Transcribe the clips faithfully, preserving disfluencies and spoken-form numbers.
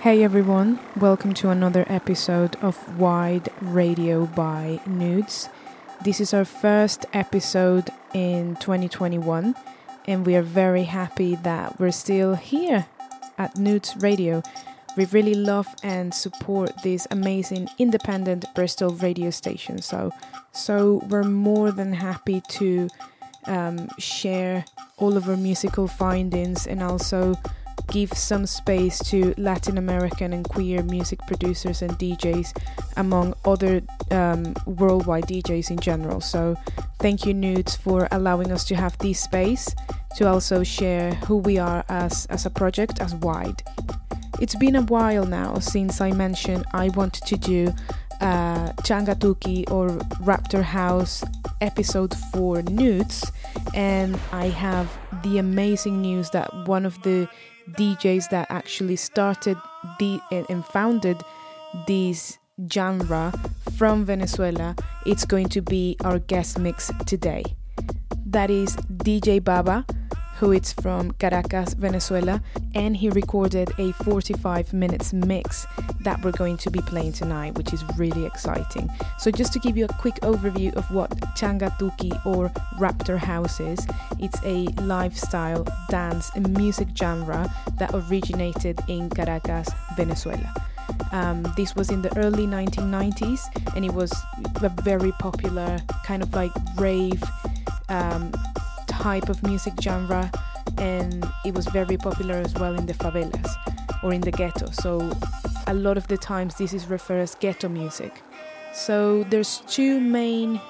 Hey everyone, welcome to another episode of Wide Radio by Noods. This is our first episode in twenty twenty-one and we are very happy that we're still here at Noods Radio. We really love and support this amazing independent Bristol radio station. So, so we're more than happy to um, share all of our musical findings and also give some space to Latin American and queer music producers and D Js, among other um, worldwide D Js in general. So thank you, Noods, for allowing us to have this space to also share who we are as, as a project, as Wide. It's been a while now since I mentioned I wanted to do uh, Changatuki or Raptor House episode for Noods, and I have the amazing news that one of the D Js that actually started the and founded this genre from Venezuela, it's going to be our guest mix today. That is D J Baba, who is from Caracas, Venezuela, and he recorded a forty-five minutes mix that we're going to be playing tonight, which is really exciting. So just to give you a quick overview of what Changatuki or Raptor House is, it's a lifestyle, dance and music genre that originated in Caracas, Venezuela. Um, this was in the early nineteen nineties and it was a very popular kind of like rave um, type of music genre, and it was very popular as well in the favelas or in the ghetto. So a lot of the times this is referred as ghetto music. So there's two main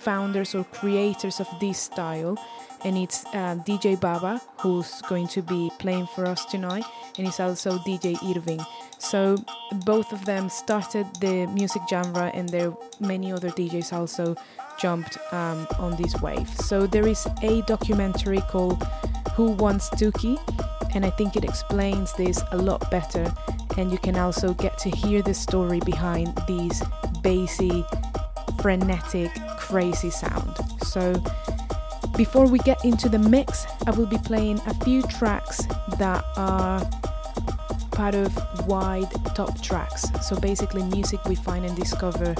founders or creators of this style, and it's uh, D J Baba, who's going to be playing for us tonight, and it's also D J Irving. So both of them started the music genre, and there are many other D Js also jumped um, on this wave. So there is a documentary called Who Wants Dookie?, and I think it explains this a lot better, and you can also get to hear the story behind these bassy, frenetic, crazy sound. So before we get into the mix, I will be playing a few tracks that are part of Wide Top Tracks, so basically music we find and discover,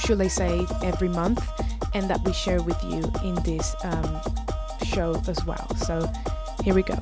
should I say, every month, and that we share with you in this um, show as well. So here we go.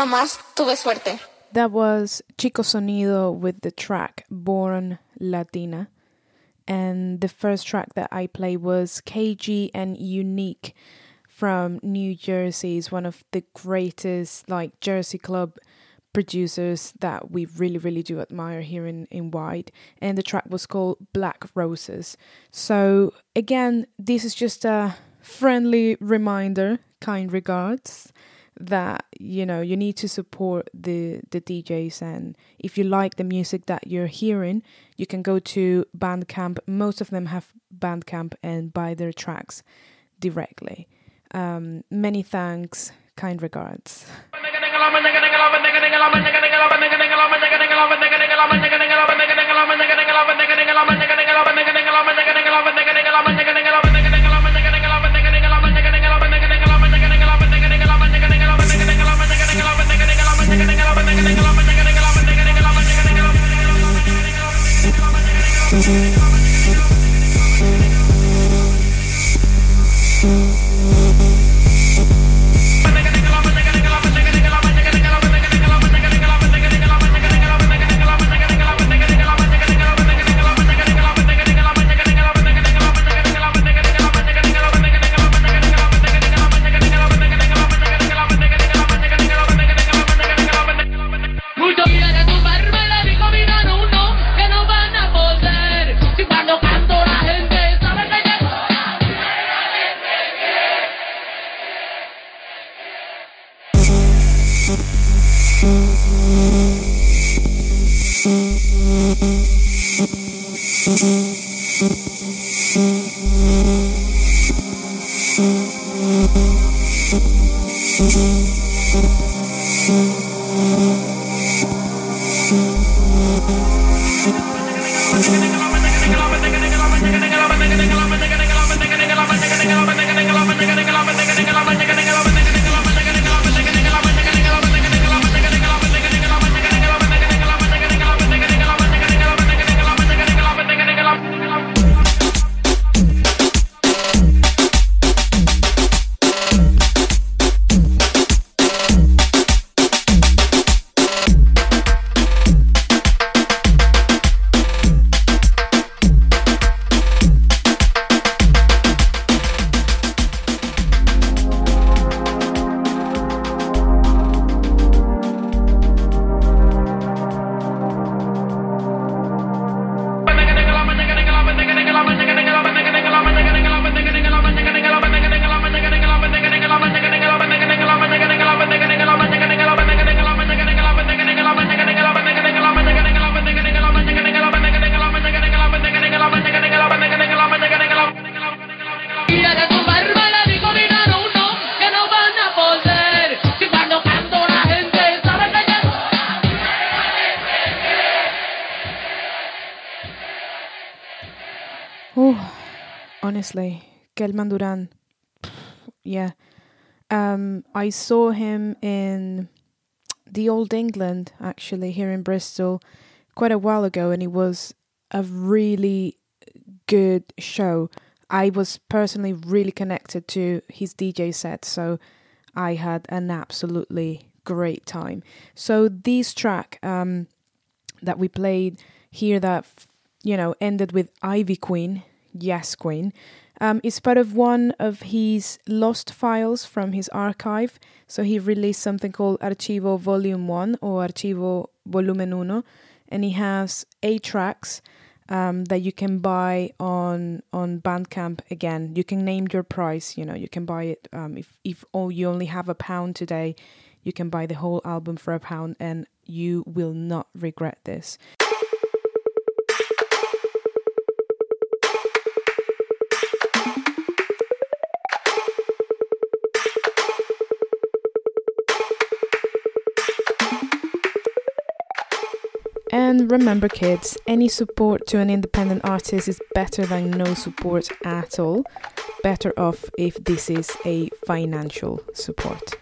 Nomás tuve suerte. That was Chico Sonido with the track Born Latina. And the first track that I played was K G and Unique from New Jersey. Is one of the greatest like Jersey club producers that we really, really do admire here in, in Wide. And the track was called Black Roses. So again, this is just a friendly reminder, kind regards, that, you know, you need to support the, the D Js, and if you like the music that you're hearing, you can go to Bandcamp. Most of them have Bandcamp and buy their tracks directly. Um, many thanks, kind regards. Honestly, Kelman Duran, yeah. Um, I saw him in the Old England, actually, here in Bristol, quite a while ago, and it was a really good show. I was personally really connected to his D J set, so I had an absolutely great time. So this track um, that we played here that, you know, ended with Ivy Queen, Yes Queen, um, is part of one of his lost files from his archive. So he released something called Archivo Volume one or Archivo Volumen uno, and he has eight tracks um, that you can buy on on Bandcamp. Again, you can name your price, you know, you can buy it um, if, if all, you only have a pound today, you can buy the whole album for a pound and you will not regret this. And remember, kids, any support to an independent artist is better than no support at all. Better off if this is a financial support.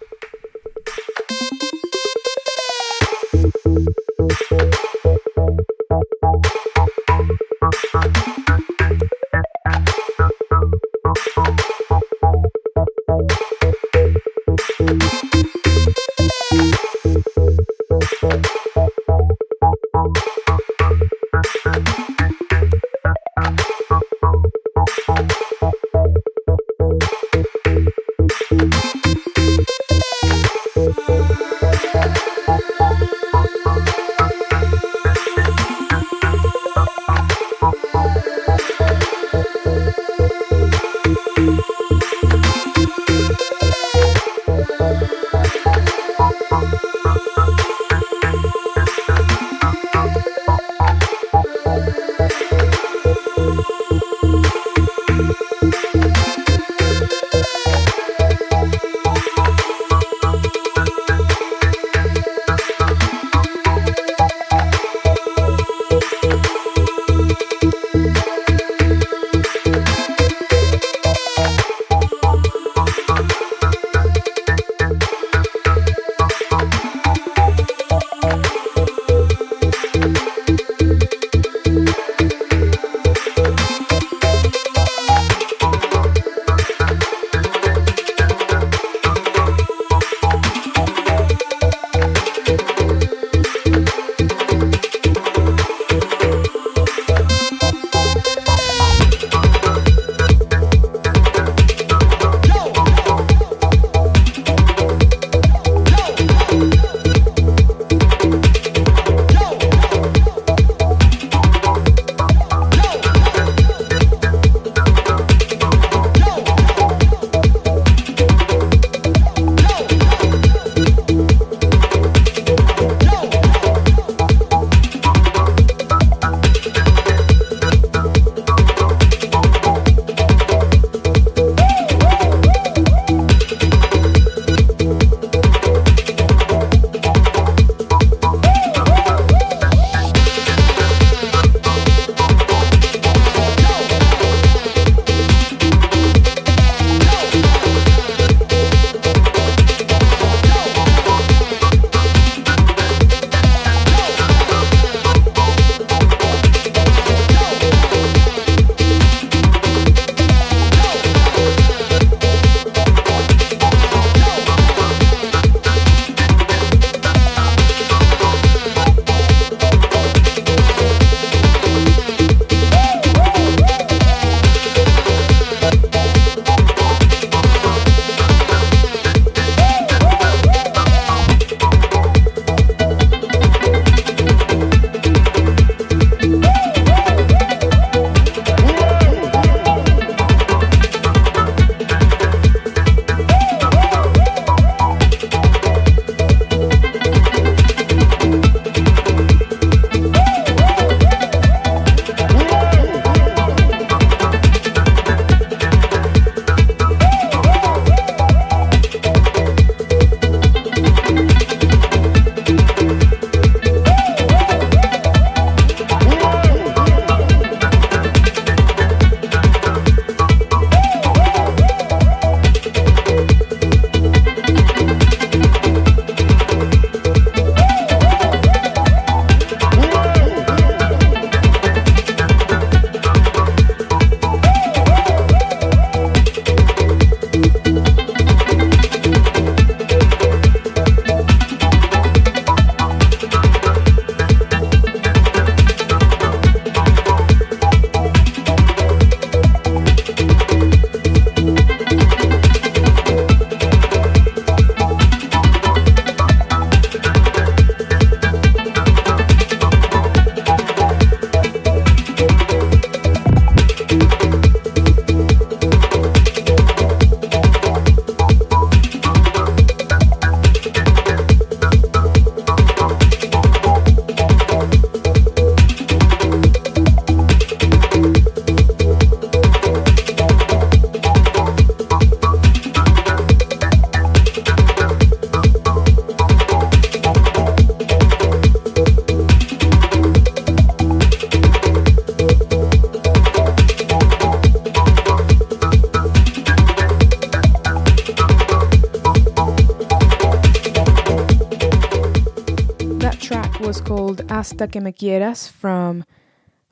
That track was called Hasta Que Me Quieras from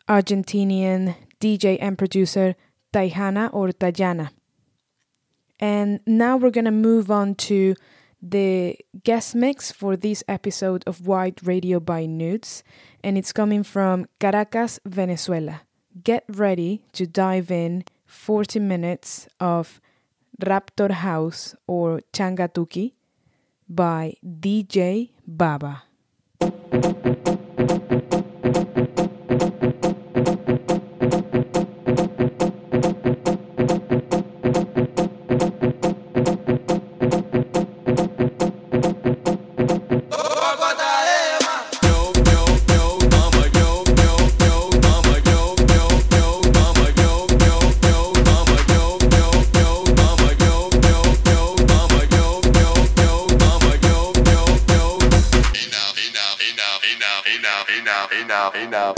Argentinian D J and producer Tayhana or Tayhana. And now we're going to move on to the guest mix for this episode of Wide Radio by Noods, and it's coming from Caracas, Venezuela. Get ready to dive in forty minutes of Raptor House or Changatuki by D J Baba.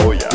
Oh yeah.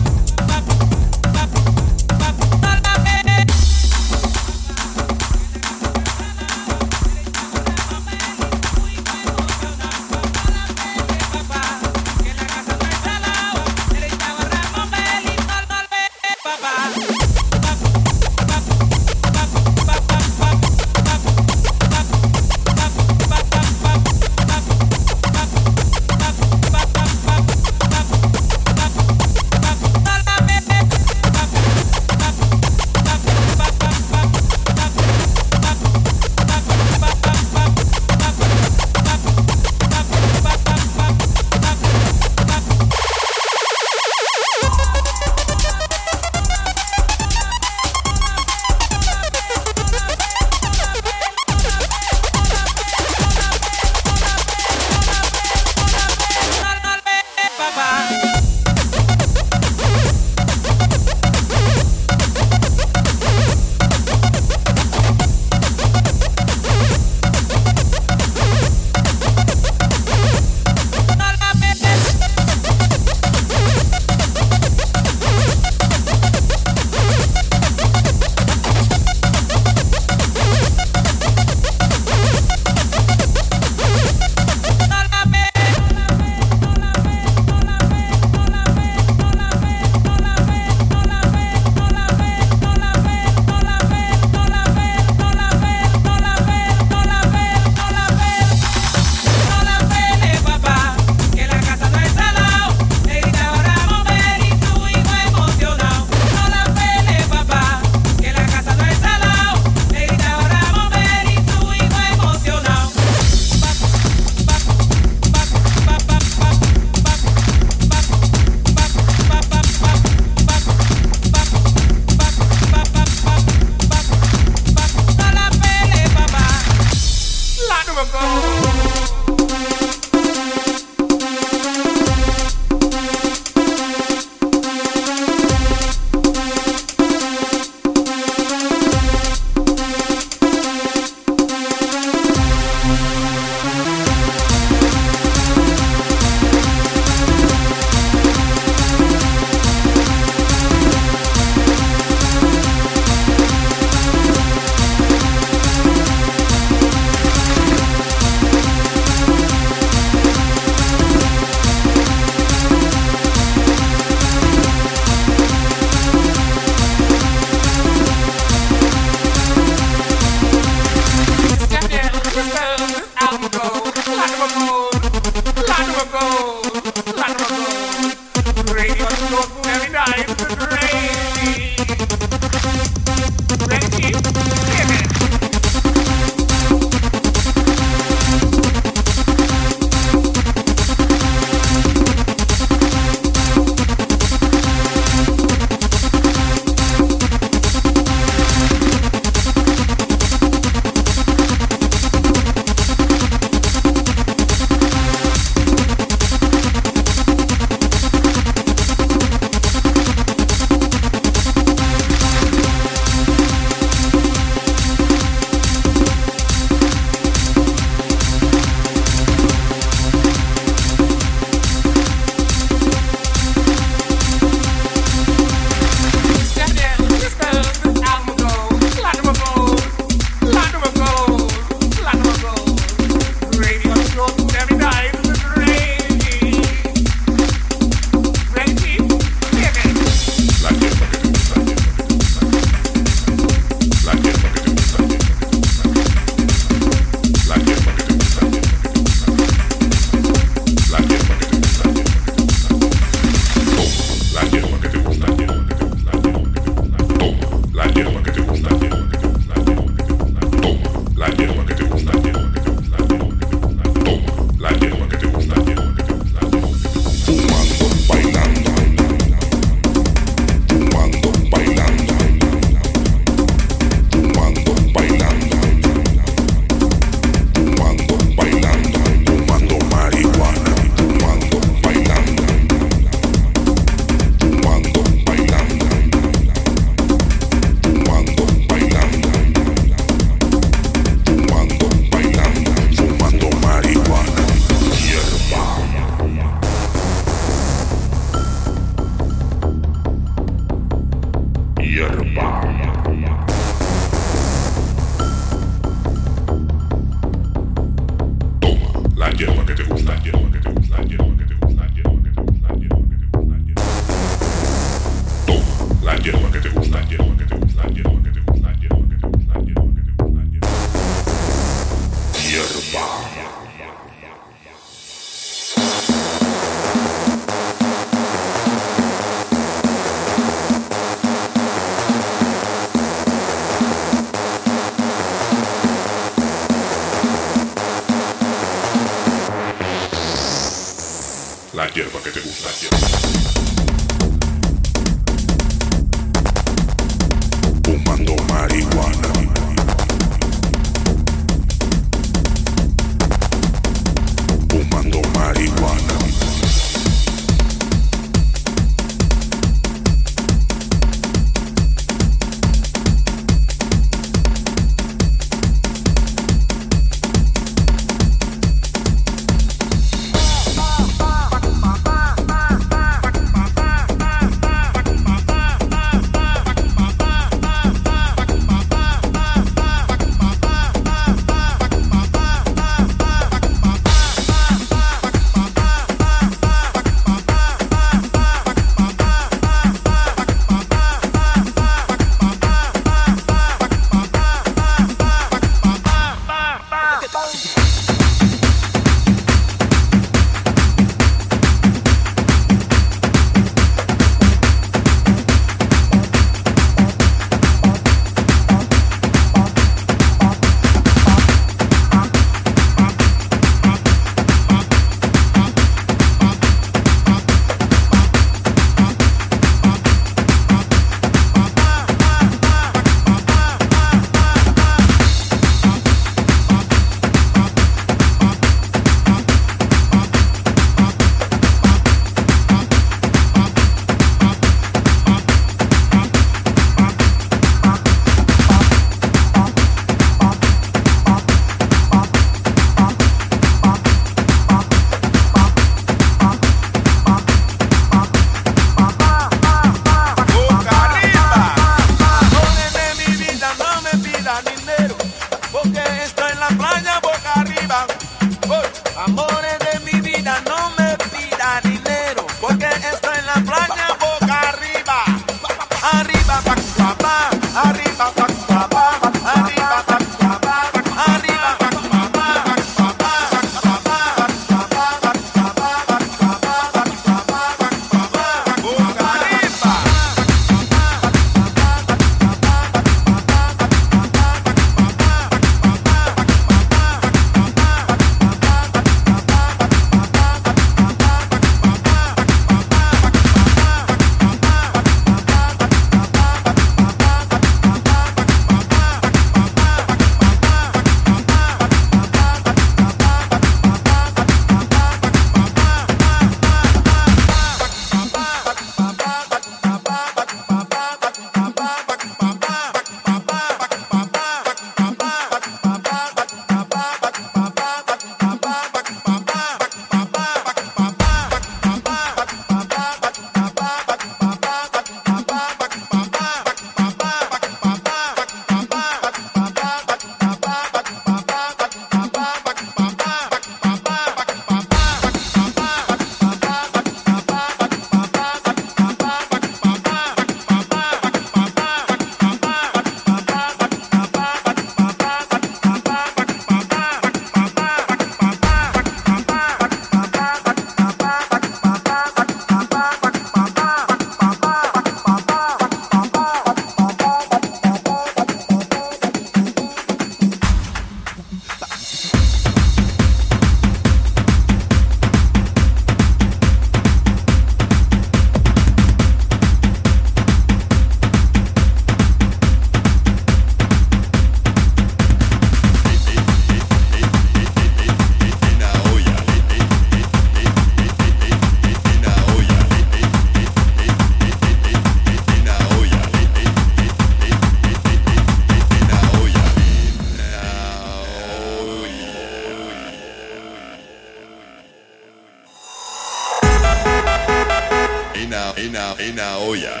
now, hey now, hey now, oh yeah.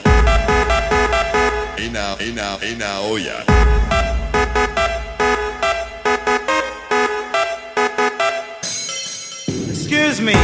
Hey now, hey now, hey now, oh yeah. Excuse me.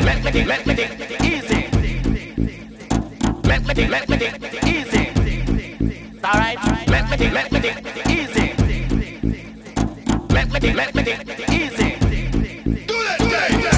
make it, let make it, let make it easy. Let make it, let make it easy. All right, let make it, let make it easy. Let make it, let make it easy. Do that, do that, do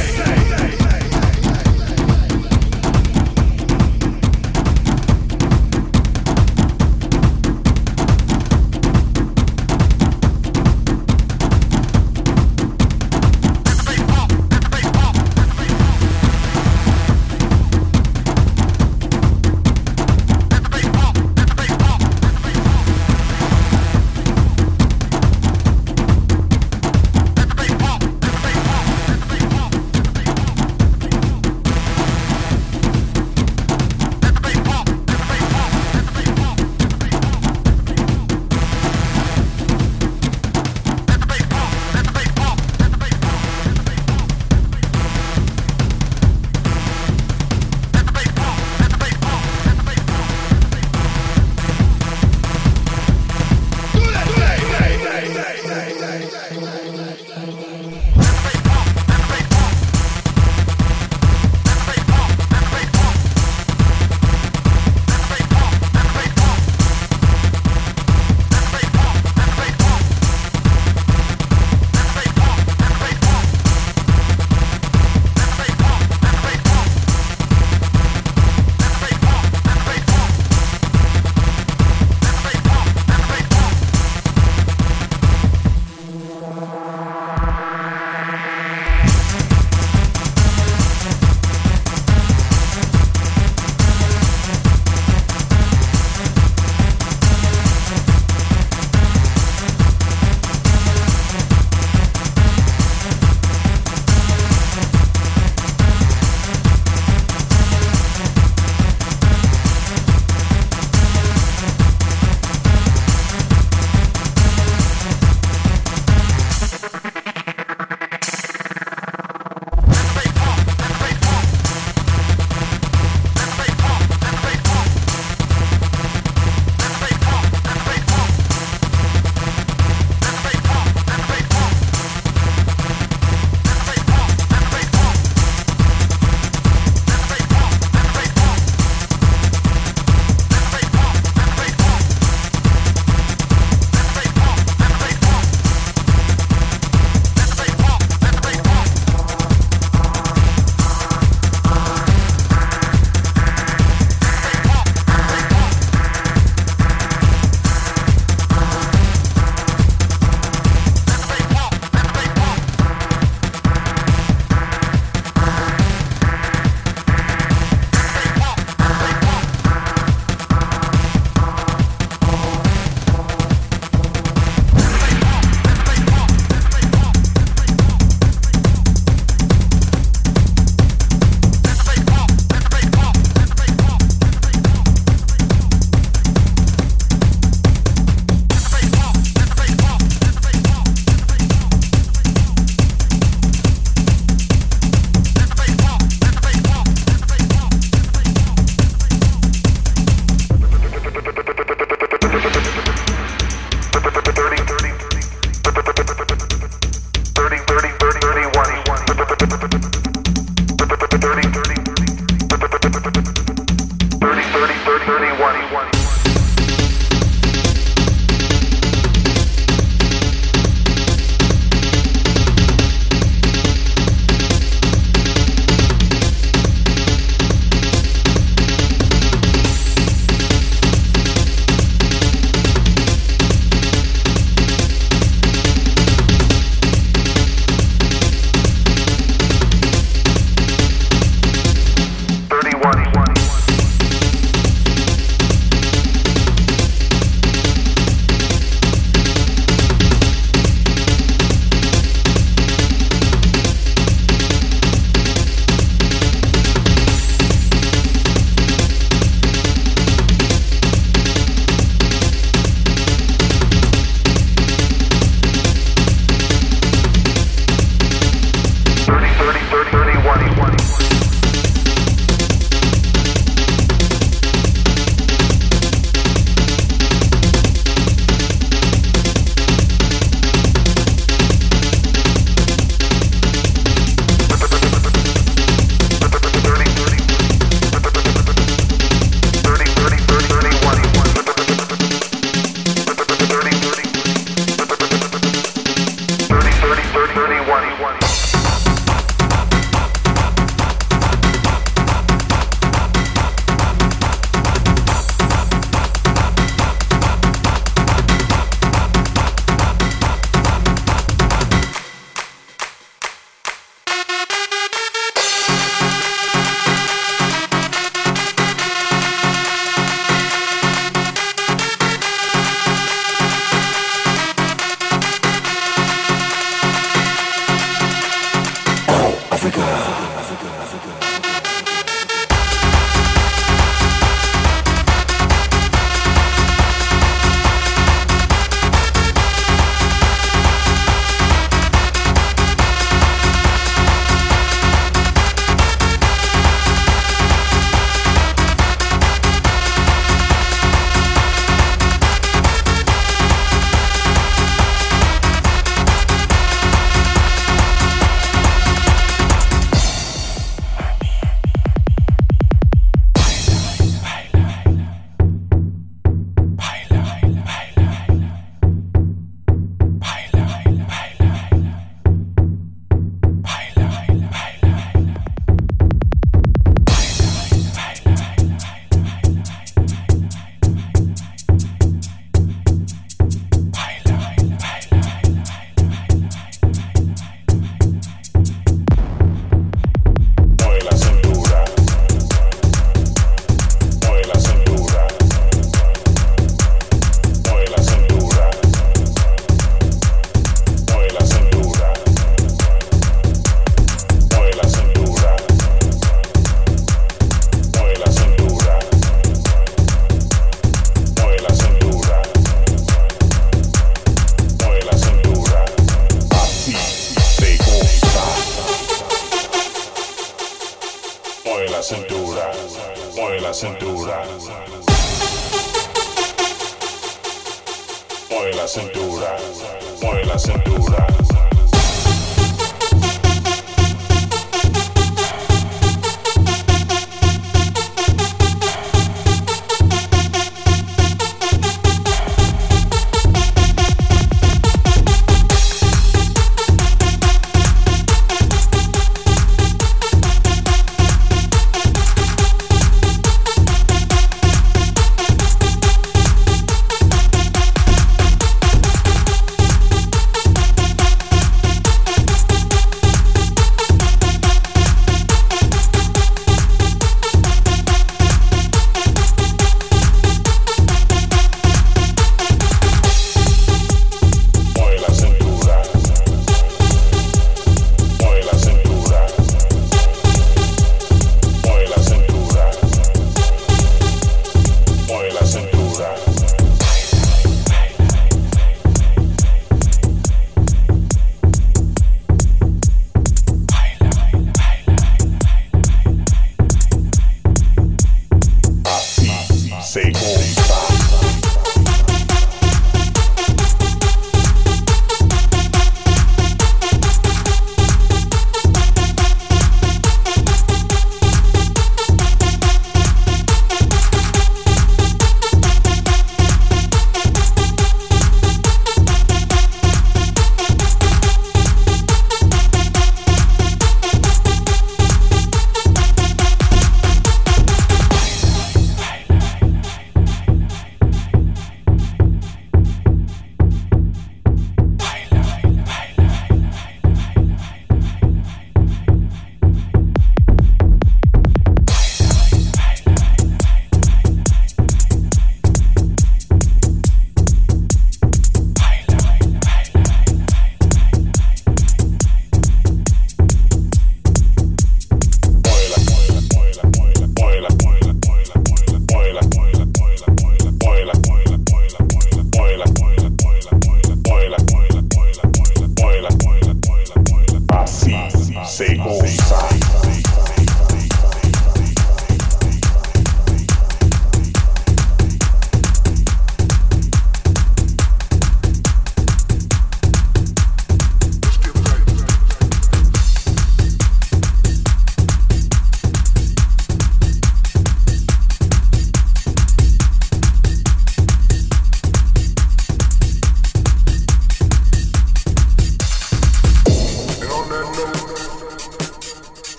cintura, mueve la cintura, mueve la cintura, mueve la cintura,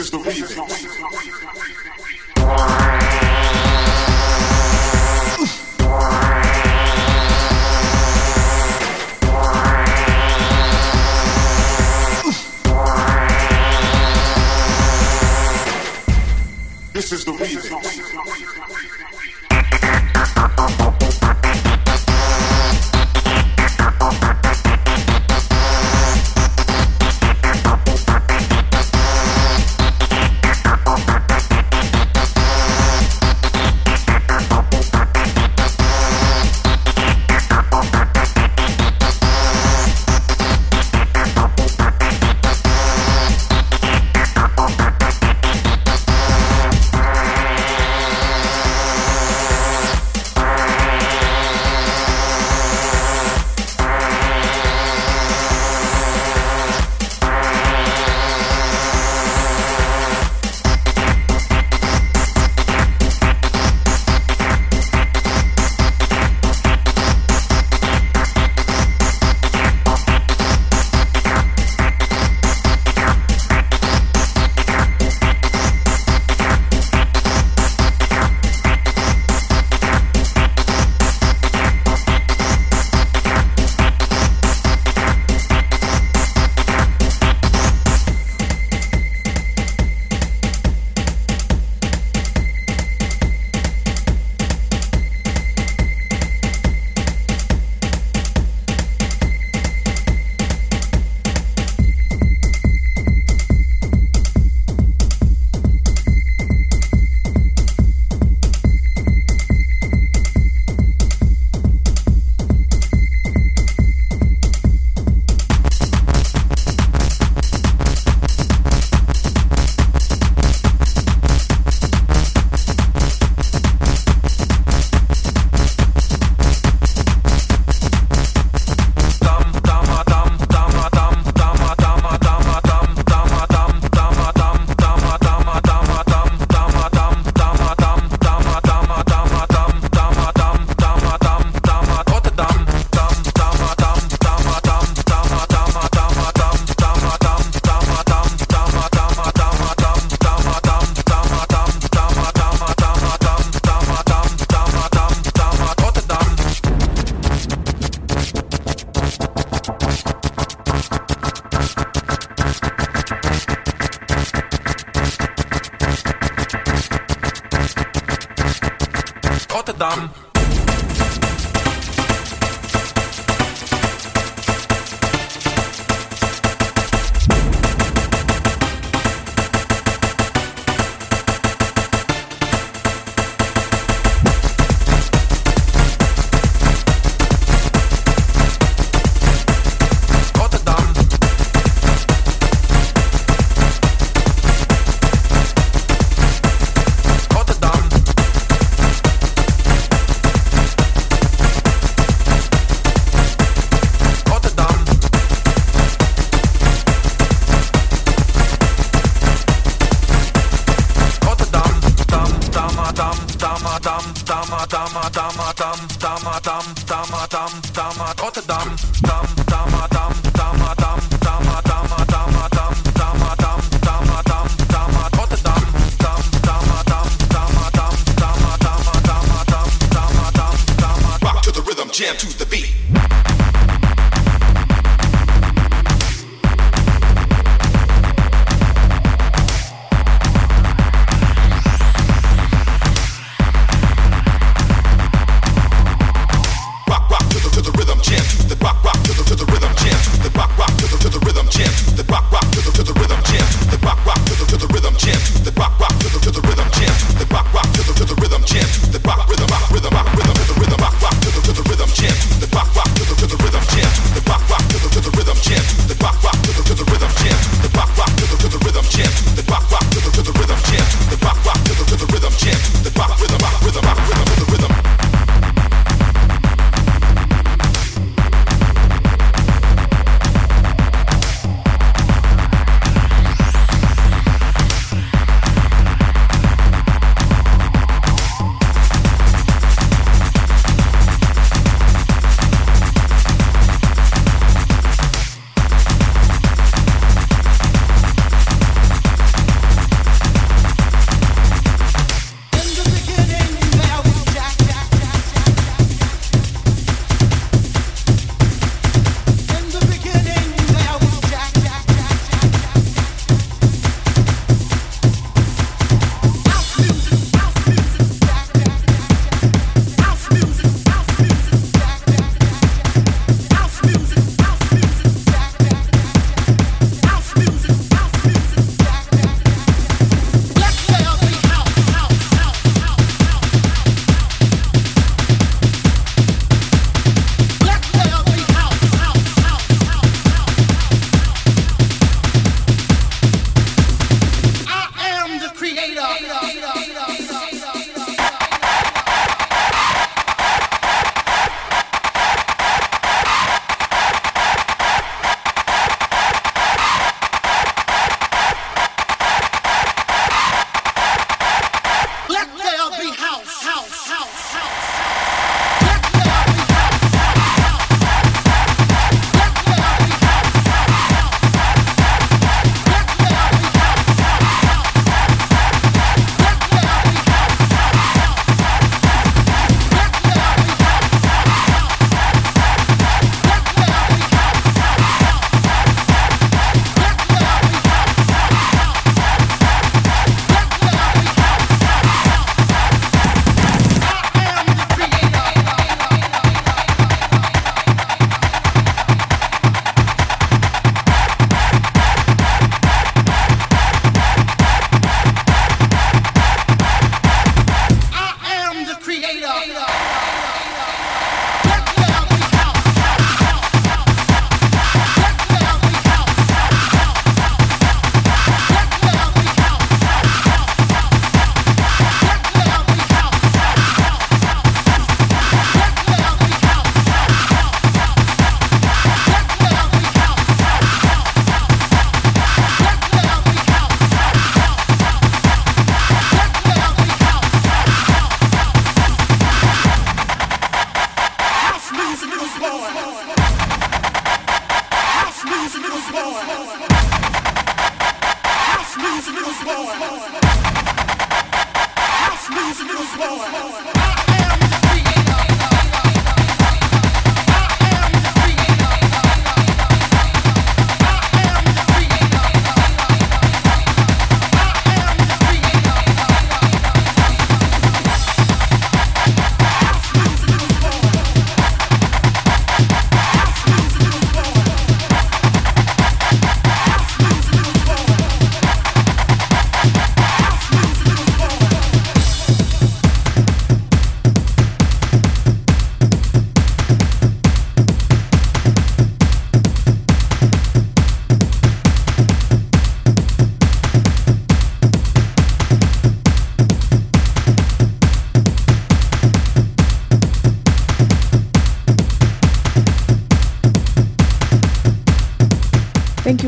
This is the remix. This is the remix. To the rhythm.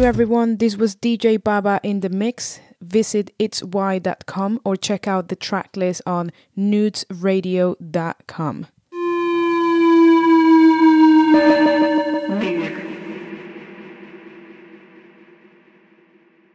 Everyone, this was D J Baba in the mix. Visit its wide dot com or check out the track list on noods radio dot com.